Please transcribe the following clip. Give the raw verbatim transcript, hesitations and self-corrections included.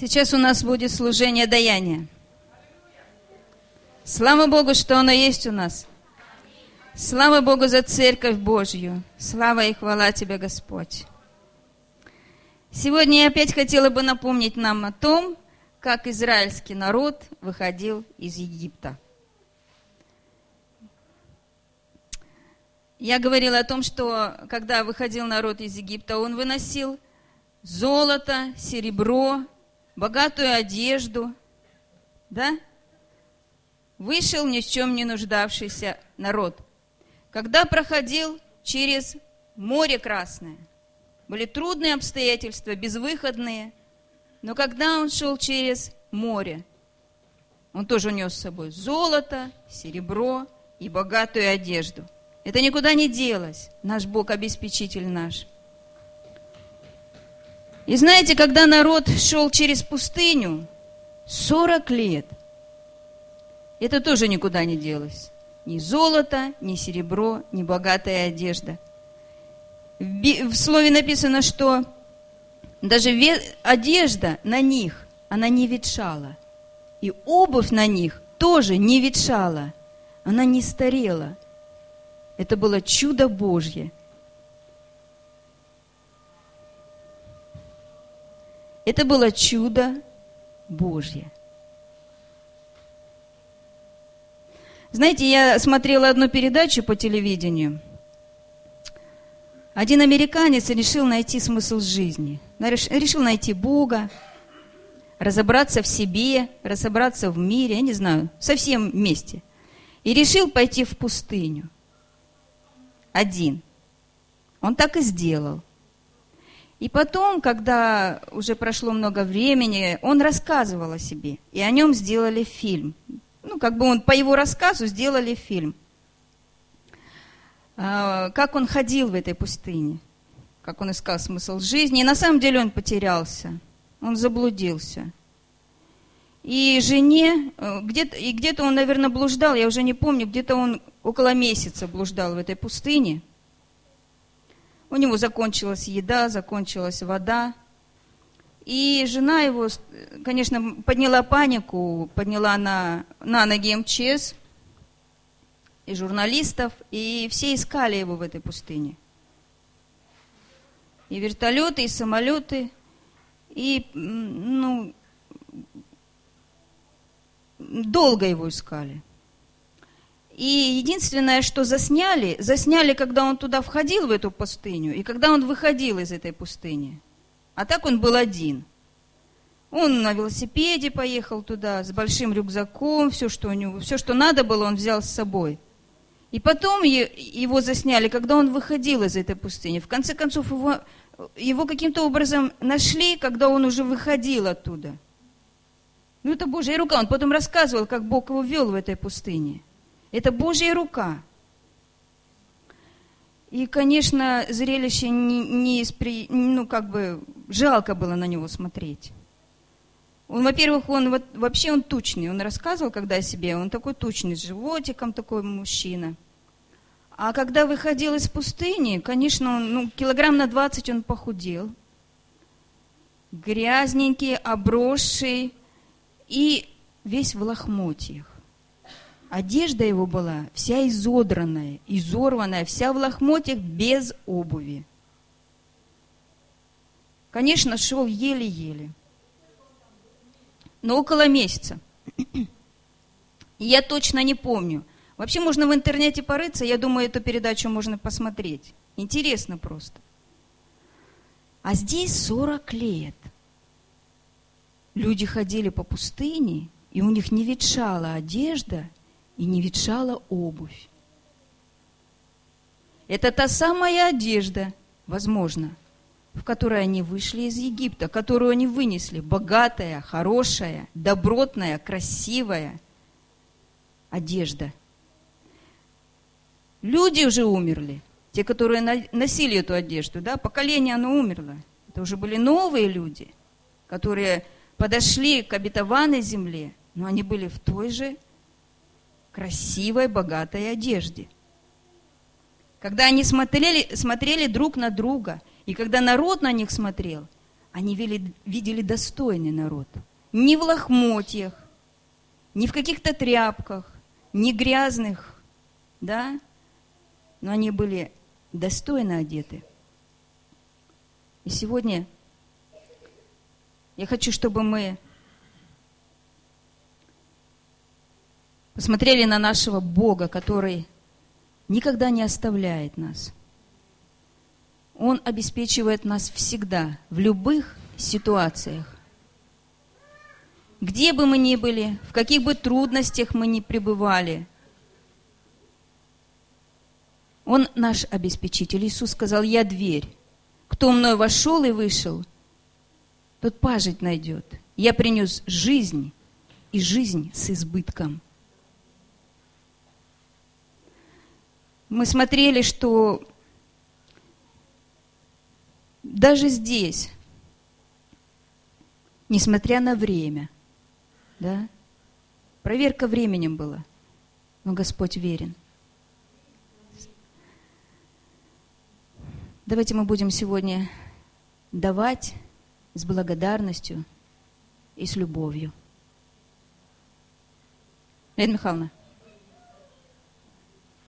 Сейчас у нас будет служение даяния. Слава Богу, что оно есть у нас. Слава Богу за Церковь Божью. Слава и хвала Тебе, Господь. Сегодня я опять хотела бы напомнить нам о том, как израильский народ выходил из Египта. Я говорила о том, что когда выходил народ из Египта, он выносил золото, серебро, богатую одежду, да? Вышел ни в чем не нуждавшийся народ. Когда проходил через море Красное, были трудные обстоятельства, безвыходные, но когда он шел через море, он тоже нес с собой золото, серебро и богатую одежду. Это никуда не делось. Наш Бог, обеспечитель наш. И знаете, когда народ шел через пустыню, сорок лет, это тоже никуда не делось. Ни золото, ни серебро, ни богатая одежда. В слове написано, что даже одежда на них, она не ветшала. И обувь на них тоже не ветшала. Она не старела. Это было чудо Божье. Это было чудо Божье. Знаете, я смотрела одну передачу по телевидению. Один американец решил найти смысл жизни. Решил найти Бога, разобраться в себе, разобраться в мире, я не знаю, совсем вместе. И решил пойти в пустыню. Один. Он так и сделал. И потом, когда уже прошло много времени, он рассказывал о себе. И о нем сделали фильм. Ну, как бы он по его рассказу сделали фильм. Как он ходил в этой пустыне. Как он искал смысл жизни. И на самом деле он потерялся. Он заблудился. И жене, где-то, и где-то он, наверное, блуждал, я уже не помню, где-то он около месяца блуждал в этой пустыне. У него закончилась еда, закончилась вода. И жена его, конечно, подняла панику, подняла на, на ноги эм че эс и журналистов, и все искали его в этой пустыне. И вертолеты, и самолеты, и, ну... долго его искали. И единственное, что засняли, засняли, когда он туда входил, в эту пустыню, и когда он выходил из этой пустыни. А так он был один. Он на велосипеде поехал туда, с большим рюкзаком, все, что у него, все, что надо было, он взял с собой. И потом его засняли, когда он выходил из этой пустыни. В конце концов, его, его каким-то образом нашли, когда он уже выходил оттуда. Ну, это Божья рука. Он потом рассказывал, как Бог его вел в этой пустыне. Это Божья рука. И, конечно, зрелище не, не испри... ну, как бы жалко было на него смотреть. Он, во-первых, он вообще он тучный. Он рассказывал, когда о себе, он такой тучный, с животиком такой мужчина. А когда выходил из пустыни, конечно, он, ну, килограмм на двадцать он похудел. Грязненький, обросший. И весь в лохмотьях. Одежда его была вся изодранная, изорванная, вся в лохмотьях, без обуви. Конечно, шел еле-еле. Но около месяца. Я точно не помню. Вообще можно в интернете порыться, я думаю, эту передачу можно посмотреть. Интересно просто. А здесь сорок лет. Люди ходили по пустыне, и у них не ветшала одежда и не ветшала обувь. Это та самая одежда, возможно, в которой они вышли из Египта, которую они вынесли, богатая, хорошая, добротная, красивая одежда. Люди уже умерли, те, которые носили эту одежду, да, поколение оно умерло. Это уже были новые люди, которые... подошли к обетованной земле, но они были в той же красивой, богатой одежде. Когда они смотрели, смотрели друг на друга, и когда народ на них смотрел, Они видели, видели достойный народ. Ни в лохмотьях, ни в каких-то тряпках, ни грязных, да? Но они были достойно одеты. И сегодня я хочу, чтобы мы посмотрели на нашего Бога, который никогда не оставляет нас. Он обеспечивает нас всегда, в любых ситуациях. Где бы мы ни были, в каких бы трудностях мы ни пребывали, Он наш обеспечитель. Иисус сказал: «Я дверь. Кто мною вошел и вышел, тот пажить найдет. Я принес жизнь, и жизнь с избытком». Мы смотрели, что даже здесь, несмотря на время, да, проверка временем была, но Господь верен. Давайте мы будем сегодня давать с благодарностью и с любовью. Лена Михайловна.